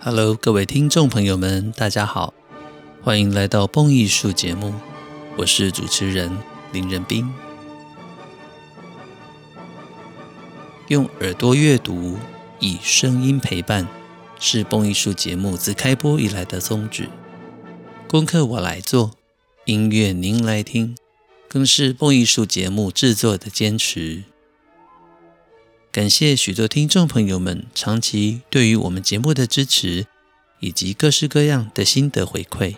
Hello， 各位听众朋友们，大家好，欢迎来到蹦艺术节目，我是主持人林仁斌。用耳朵阅读，以声音陪伴，是蹦艺术节目自开播以来的宗旨。功课我来做，音乐您来听，更是蹦艺术节目制作的坚持。感谢许多听众朋友们长期对于我们节目的支持，以及各式各样的心得回馈。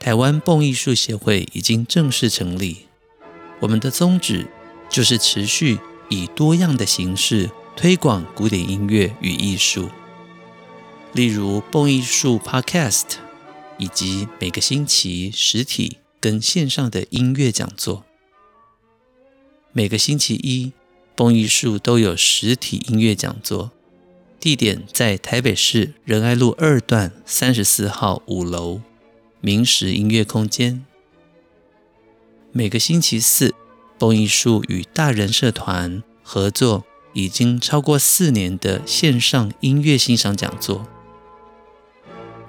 台湾蹦艺术协会已经正式成立，我们的宗旨就是持续以多样的形式推广古典音乐与艺术，例如蹦艺术 Podcast， 以及每个星期实体跟线上的音乐讲座。每个星期一蹦艺术都有实体音乐讲座，地点在台北市仁爱路2段34号5楼明石音乐空间。每个星期四，蹦艺术与大人社团合作已经超过4年的线上音乐欣赏讲座。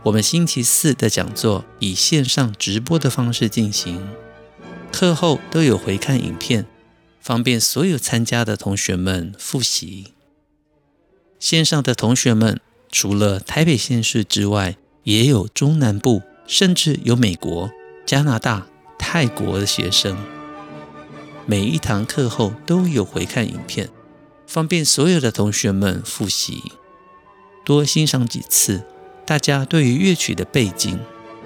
我们星期四的讲座以线上直播的方式进行，课后都有回看影片，方便所有参加的同学们复习。线上的同学们除了台北县市之外，也有中南部，甚至有美国、加拿大、泰国的学生。每一堂课后都有回看影片，方便所有的同学们复习。多欣赏几次，大家对于乐曲的背景、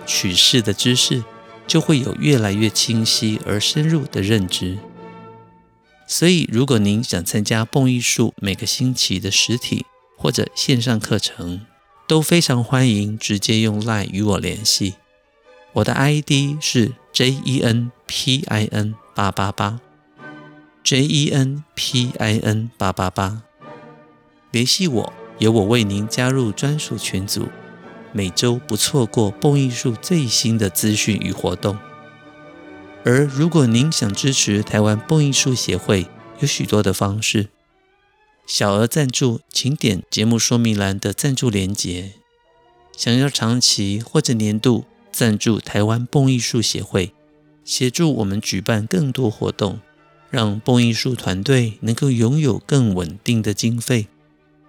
曲式的知识就会有越来越清晰而深入的认知。所以如果您想参加蹦艺术每个星期的实体或者线上课程，都非常欢迎直接用 LINE 与我联系。我的 ID 是 JENPIN888 JENPIN888， 联系我，由我为您加入专属群组，每周不错过蹦艺术最新的资讯与活动。而如果您想支持台湾蹦艺术协会，有许多的方式。小额赞助，请点节目说明栏的赞助连结。想要长期或者年度赞助台湾蹦艺术协会，协助我们举办更多活动，让蹦艺术团队能够拥有更稳定的经费，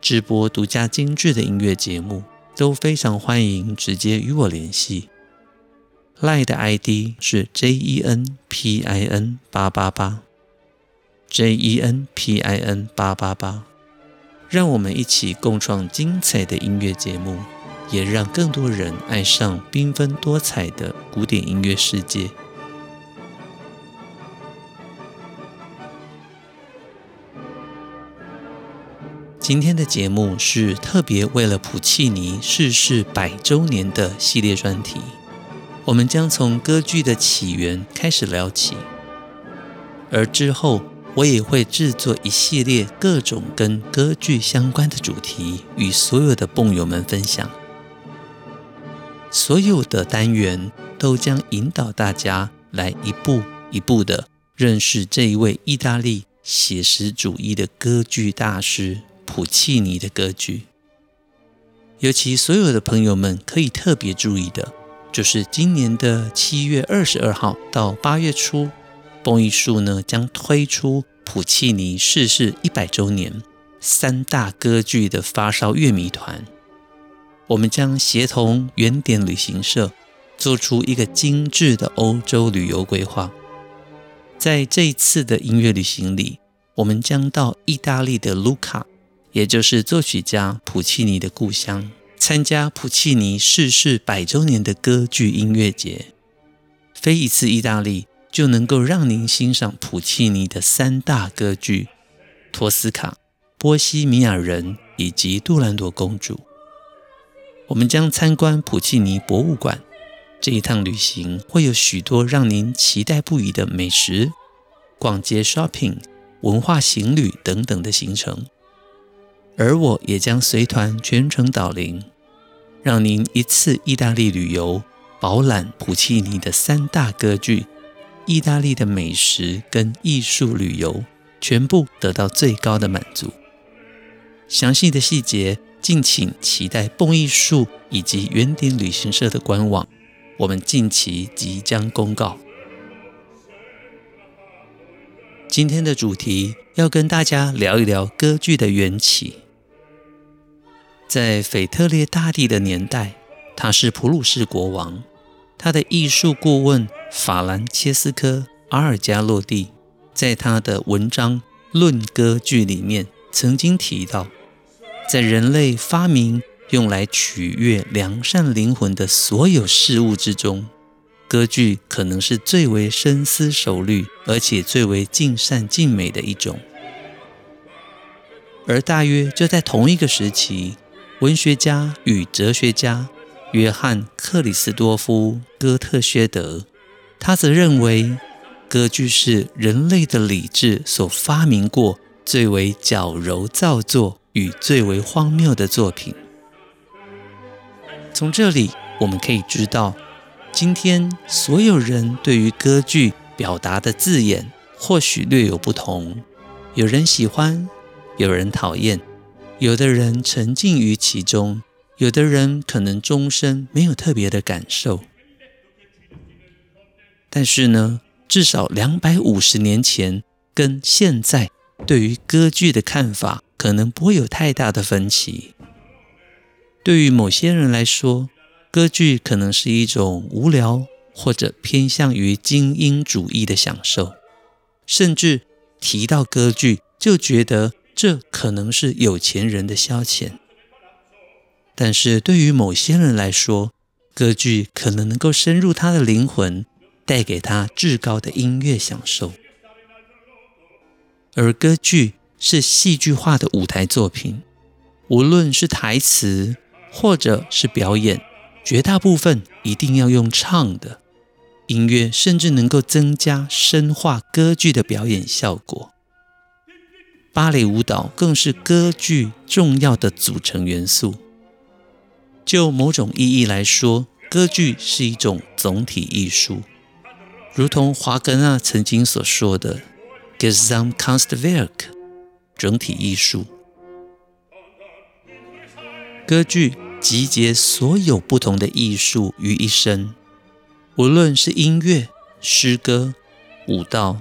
直播独家精致的音乐节目，都非常欢迎直接与我联系。LINE 的 ID 是 JENPIN888 JENPIN888， 让我们一起共创精彩的音乐节目，也让更多人爱上缤纷多彩的古典音乐世界。今天的节目是特别为了普契尼逝世100周年的系列专题，我们将从歌剧的起源开始聊起，而之后我也会制作一系列各种跟歌剧相关的主题，与所有的蹦友们分享。所有的单元都将引导大家来一步一步地认识这一位意大利写实主义的歌剧大师普契尼的歌剧。尤其所有的朋友们可以特别注意的就是今年的7月22号到8月初，蹦艺术呢将推出普契尼逝世100周年3大歌剧的发烧乐迷团。我们将协同原点旅行社做出一个精致的欧洲旅游规划。在这一次的音乐旅行里，我们将到意大利的卢卡，也就是作曲家普契尼的故乡，参加普契尼逝世100周年的歌剧音乐节。飞一次意大利就能够让您欣赏普契尼的3大歌剧托斯卡、波西米亚人以及杜兰朵公主。我们将参观普契尼博物馆，这一趟旅行会有许多让您期待不已的美食、逛街 shopping、 文化行旅等等的行程，而我也将随团全程导聆，让您一次意大利旅游饱览普契尼的3大歌剧，意大利的美食跟艺术旅游全部得到最高的满足。详细的细节敬请期待蹦艺术以及圆顶旅行社的官网，我们近期即将公告。今天的主题要跟大家聊一聊歌剧的缘起。在腓特烈大帝的年代，他是普鲁士国王，他的艺术顾问法兰切斯科·阿尔加洛蒂在他的文章《论歌剧》里面曾经提到，在人类发明用来取悦良善灵魂的所有事物之中，歌剧可能是最为深思熟虑而且最为尽善尽美的一种。而大约就在同一个时期，文学家与哲学家约翰·克里斯多夫·哥特薛德，他则认为歌剧是人类的理智所发明过最为矫揉造作与最为荒谬的作品。从这里我们可以知道，今天所有人对于歌剧表达的字眼或许略有不同，有人喜欢，有人讨厌，有的人沉浸于其中，有的人可能终身没有特别的感受。但是呢，至少250年前跟现在对于歌剧的看法可能不会有太大的分歧。对于某些人来说，歌剧可能是一种无聊或者偏向于精英主义的享受，甚至提到歌剧就觉得这可能是有钱人的消遣。但是对于某些人来说，歌剧可能能够深入他的灵魂，带给他至高的音乐享受。而歌剧是戏剧化的舞台作品，无论是台词或者是表演，绝大部分一定要用唱的，音乐甚至能够增加深化歌剧的表演效果。芭蕾舞蹈更是歌剧重要的组成元素。就某种意义来说，歌剧是一种总体艺术，如同华格纳曾经所说的 Gesamtkunstwerk 整体艺术。歌剧集结所有不同的艺术于一身，无论是音乐、诗歌、舞蹈、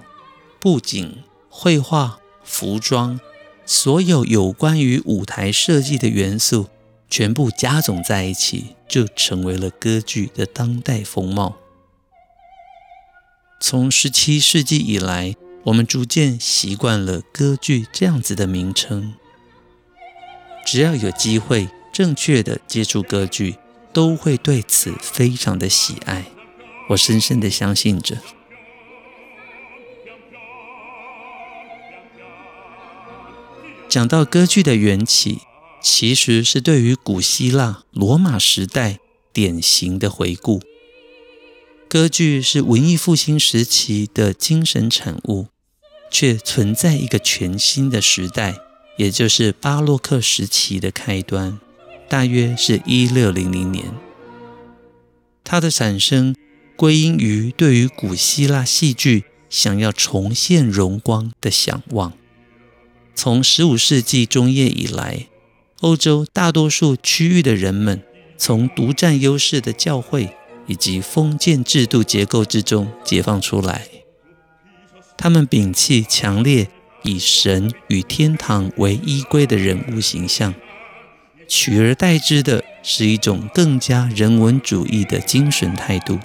布景、绘画、服装，所有有关于舞台设计的元素全部加总在一起，就成为了歌剧的当代风貌。从17世纪以来，我们逐渐习惯了歌剧这样子的名称。只要有机会正确的接触歌剧，都会对此非常的喜爱，我深深的相信着。讲到歌剧的缘起，其实是对于古希腊、罗马时代典型的回顾。歌剧是文艺复兴时期的精神产物，却存在一个全新的时代，也就是巴洛克时期的开端。大约是1600年，它的产生归因于对于古希腊戏剧想要重现荣光的向往。从15世纪中叶以来，欧洲大多数区域的人们从独占优势的教会以及封建制度结构之中解放出来，他们摒弃强烈以神与天堂为依归的人物形象，取而代之的是一种更加人文主义的精神态度。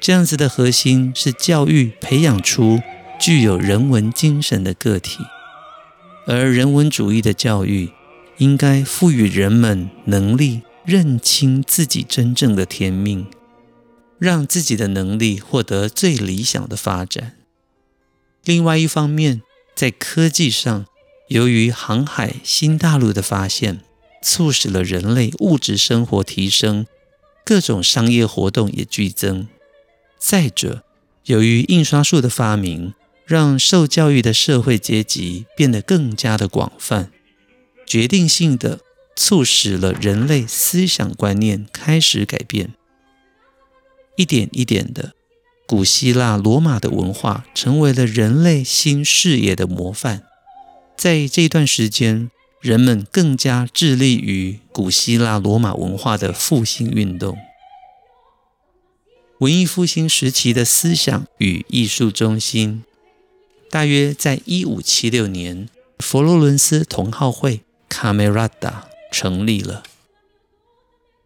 这样子的核心是教育培养出具有人文精神的个体，而人文主义的教育应该赋予人们能力认清自己真正的天命，让自己的能力获得最理想的发展。另外一方面，在科技上，由于航海新大陆的发现，促使了人类物质生活提升，各种商业活动也剧增。再者，由于印刷术的发明，让受教育的社会阶级变得更加的广泛，决定性的促使了人类思想观念开始改变。一点一点的，古希腊、罗马的文化成为了人类新视野的模范。在这段时间，人们更加致力于古希腊罗马文化的复兴运动。文艺复兴时期的思想与艺术中心，大约在1576年，佛罗伦斯同好会 Camerata 成立了。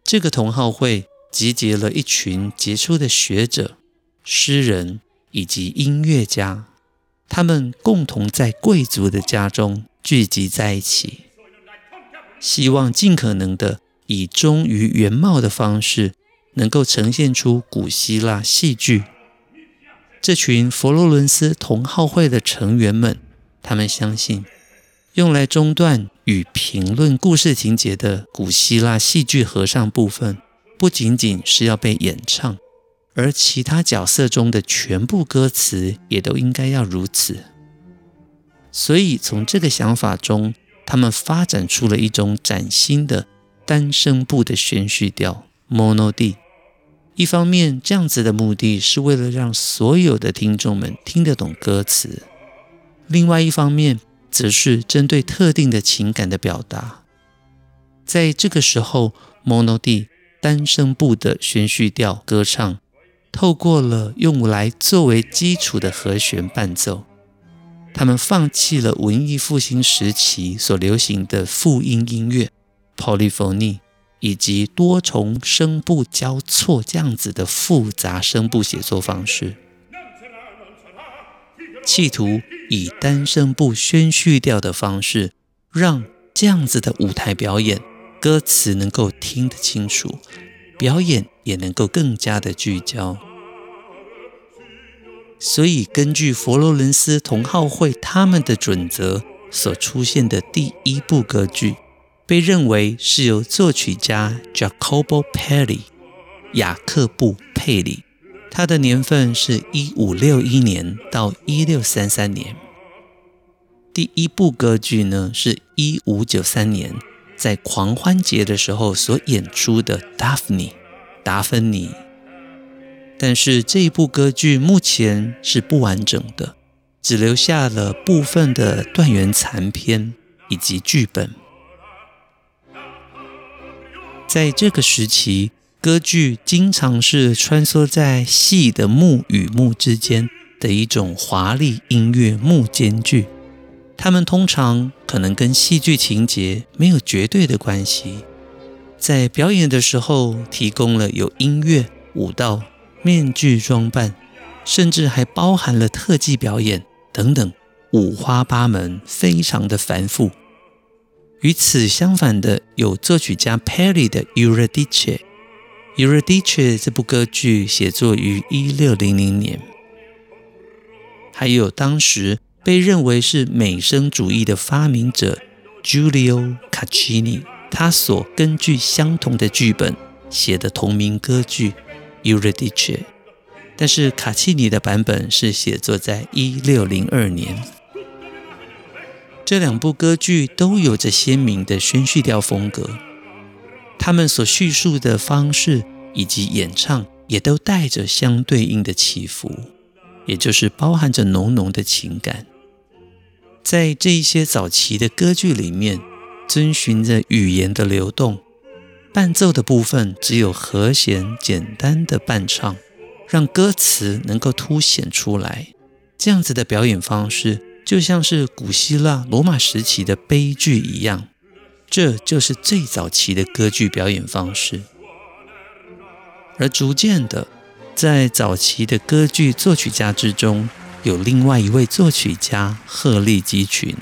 这个同好会集结了一群杰出的学者、诗人以及音乐家，他们共同在贵族的家中聚集在一起，希望尽可能的以忠于原貌的方式能够呈现出古希腊戏剧。这群佛罗伦斯同好会的成员们，他们相信用来中断与评论故事情节的古希腊戏剧合唱部分，不仅仅是要被演唱，而其他角色中的全部歌词也都应该要如此。所以从这个想法中，他们发展出了一种崭新的单声部的宣叙调 Monody。 一方面，这样子的目的是为了让所有的听众们听得懂歌词，另外一方面则是针对特定的情感的表达。在这个时候， Monody 单声部的宣叙调歌唱透过了用来作为基础的和弦伴奏，他们放弃了文艺复兴时期所流行的复音音乐 Polyphony 以及多重声部交错这样子的复杂声部写作方式，企图以单声部宣叙调的方式，让这样子的舞台表演歌词能够听得清楚，表演也能够更加的聚焦。所以根据佛罗伦斯同好会他们的准则所出现的第一部歌剧，被认为是由作曲家 Jacopo Peri 雅克布佩里，他的年份是1561年到1633年。第一部歌剧呢，是1593年在狂欢节的时候所演出的 Daphne 达芬妮。但是这一部歌剧目前是不完整的，只留下了部分的断垣残篇以及剧本。在这个时期，歌剧经常是穿梭在戏的幕与幕之间的一种华丽音乐幕间剧，它们通常可能跟戏剧情节没有绝对的关系，在表演的时候提供了有音乐、舞蹈、面具装扮，甚至还包含了特技表演等等，五花八门，非常的繁复。与此相反的，有作曲家 Peri 的 Euridice。 Euridice 这部歌剧写作于1600年，还有当时被认为是美声主义的发明者 Giulio Caccini， 他所根据相同的剧本写的同名歌剧Euridice， 但是卡契尼的版本是写作在1602年。这两部歌剧都有着鲜明的宣叙调风格，他们所叙述的方式以及演唱也都带着相对应的起伏，也就是包含着浓浓的情感。在这一些早期的歌剧里面，遵循着语言的流动，伴奏的部分只有和弦简单的伴唱，让歌词能够凸显出来。这样子的表演方式就像是古希腊罗马时期的悲剧一样，这就是最早期的歌剧表演方式。而逐渐的，在早期的歌剧作曲家之中，有另外一位作曲家赫利基群，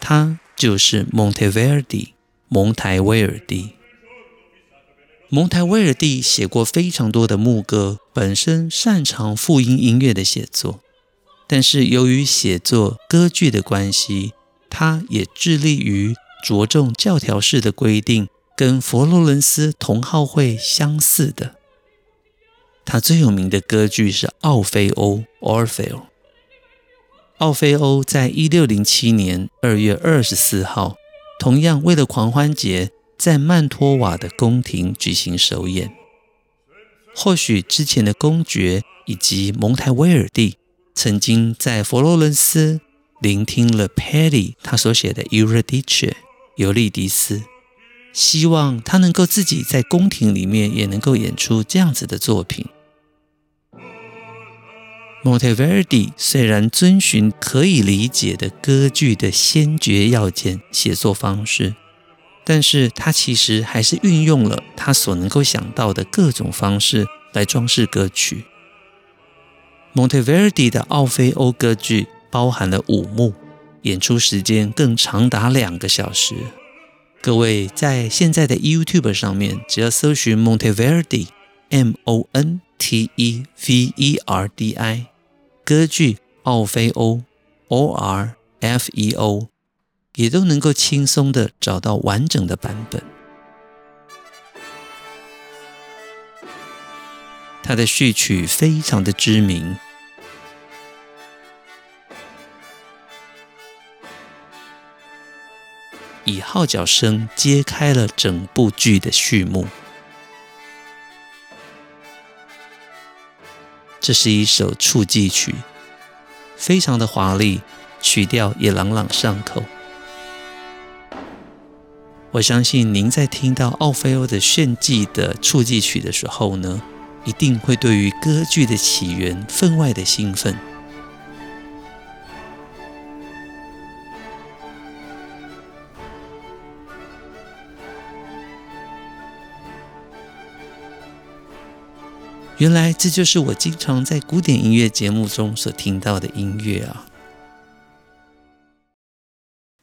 他就是 Monteverdi 蒙台威尔第。蒙台威尔第写过非常多的牧歌，本身擅长复音音乐的写作，但是由于写作歌剧的关系，他也致力于着重教条式的规定，跟佛罗伦斯同好会相似的。他最有名的歌剧是奥菲欧 Orfeo。 奥菲欧在1607年2月24号，同样为了狂欢节在曼托瓦的宫廷举行首演。或许之前的公爵以及蒙台威尔第曾经在佛罗伦斯聆听了 Peri 他所写的 Euridice 尤利迪斯，希望他能够自己在宫廷里面也能够演出这样子的作品。Monteverdi 虽然遵循可以理解的歌剧的先决要件写作方式，但是他其实还是运用了他所能够想到的各种方式来装饰歌曲。Monteverdi 的奥菲欧歌剧包含了5幕，演出时间更长达2个小时。各位在现在的 YouTube 上面，只要搜寻 Monteverdi MONTEVERDI 歌剧奥菲欧 ORFEO 也都能够轻松的找到完整的版本。他的序曲非常的知名，以号角声揭开了整部剧的序幕。这是一首触记曲，非常的华丽，曲调也朗朗上口。我相信您在听到奥菲欧的炫技的触记曲的时候呢，一定会对于歌剧的起源分外的兴奋。原来这就是我经常在古典音乐节目中所听到的音乐啊！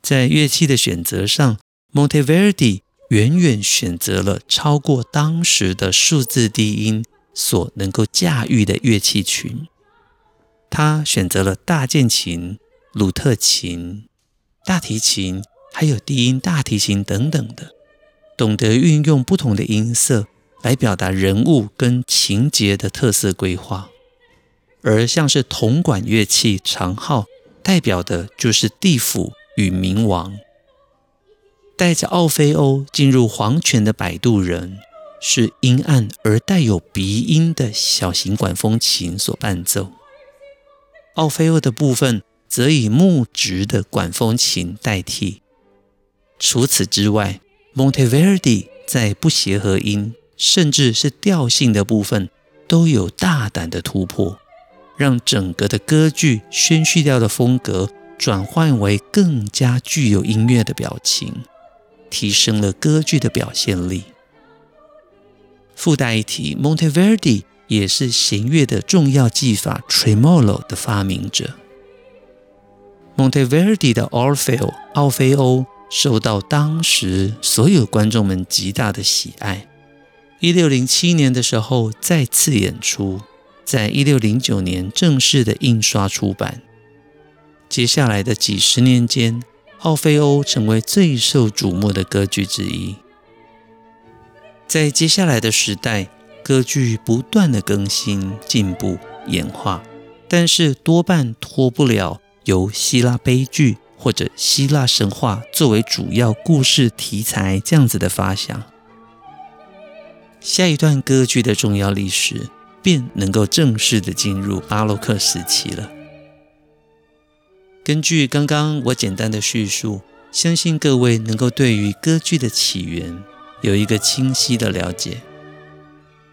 在乐器的选择上， Monteverdi 远远选择了超过当时的数字低音所能够驾驭的乐器群。他选择了大键琴、鲁特琴、大提琴，还有低音大提琴等等的，懂得运用不同的音色来表达人物跟情节的特色规划。而像是铜管乐器长号，代表的就是地府与冥王。带着奥菲欧进入皇权的摆渡人，是阴暗而带有鼻音的小型管风琴所伴奏。奥菲欧的部分则以木质的管风琴代替。除此之外， Monteverdi 在不协和音甚至是调性的部分都有大胆的突破，让整个的歌剧宣叙调的风格转换为更加具有音乐的表情，提升了歌剧的表现力。附带一提， Monteverdi 也是弦乐的重要技法 Tremolo 的发明者。 Monteverdi 的 Orfeo 奥菲欧受到当时所有观众们极大的喜爱，1607年的时候再次演出，在1609年正式的印刷出版。接下来的几十年间，奥菲欧成为最受瞩目的歌剧之一。在接下来的时代，歌剧不断的更新、进步、演化，但是多半脱不了由希腊悲剧或者希腊神话作为主要故事题材这样子的发想。下一段歌剧的重要历史便能够正式的进入巴洛克时期了。根据刚刚我简单的叙述，相信各位能够对于歌剧的起源有一个清晰的了解。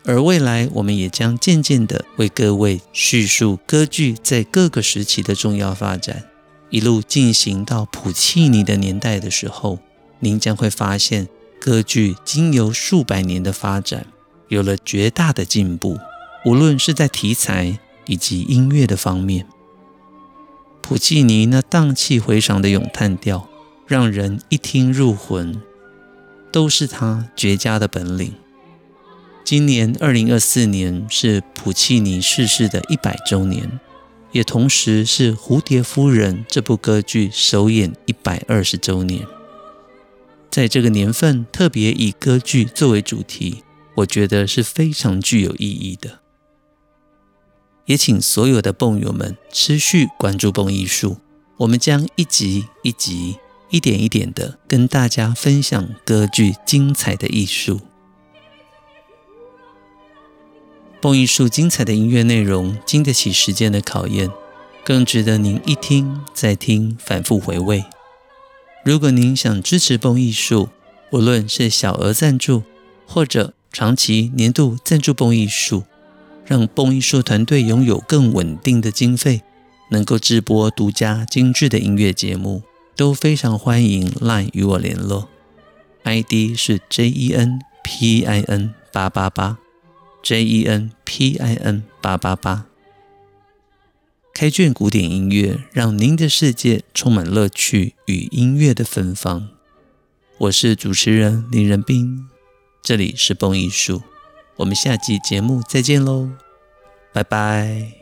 而未来我们也将渐渐的为各位叙述歌剧在各个时期的重要发展，一路进行到普契尼的年代的时候，您将会发现歌剧经由数百年的发展，有了绝大的进步，无论是在题材以及音乐的方面。普契尼那荡气回肠的咏叹调，让人一听入魂，都是他绝佳的本领。今年2024年是普契尼逝世的100周年，也同时是《蝴蝶夫人》这部歌剧首演120周年。在这个年份特别以歌剧作为主题，我觉得是非常具有意义的。也请所有的蹦友们持续关注蹦艺术，我们将一集一集、一点一点的跟大家分享歌剧精彩的艺术。蹦艺术精彩的音乐内容经得起时间的考验，更值得您一听再听，反复回味。如果您想支持蹦艺术，无论是小额赞助或者长期年度赞助蹦艺术，让蹦艺术团队拥有更稳定的经费，能够直播独家精致的音乐节目，都非常欢迎 LINE 与我联络。 ID 是 JENPIN888 JENPIN888。 开卷古典音乐，让您的世界充满乐趣与音乐的芬芳。我是主持人林仁斌，这里是蹦艺术，我们下集节目再见喽，拜拜。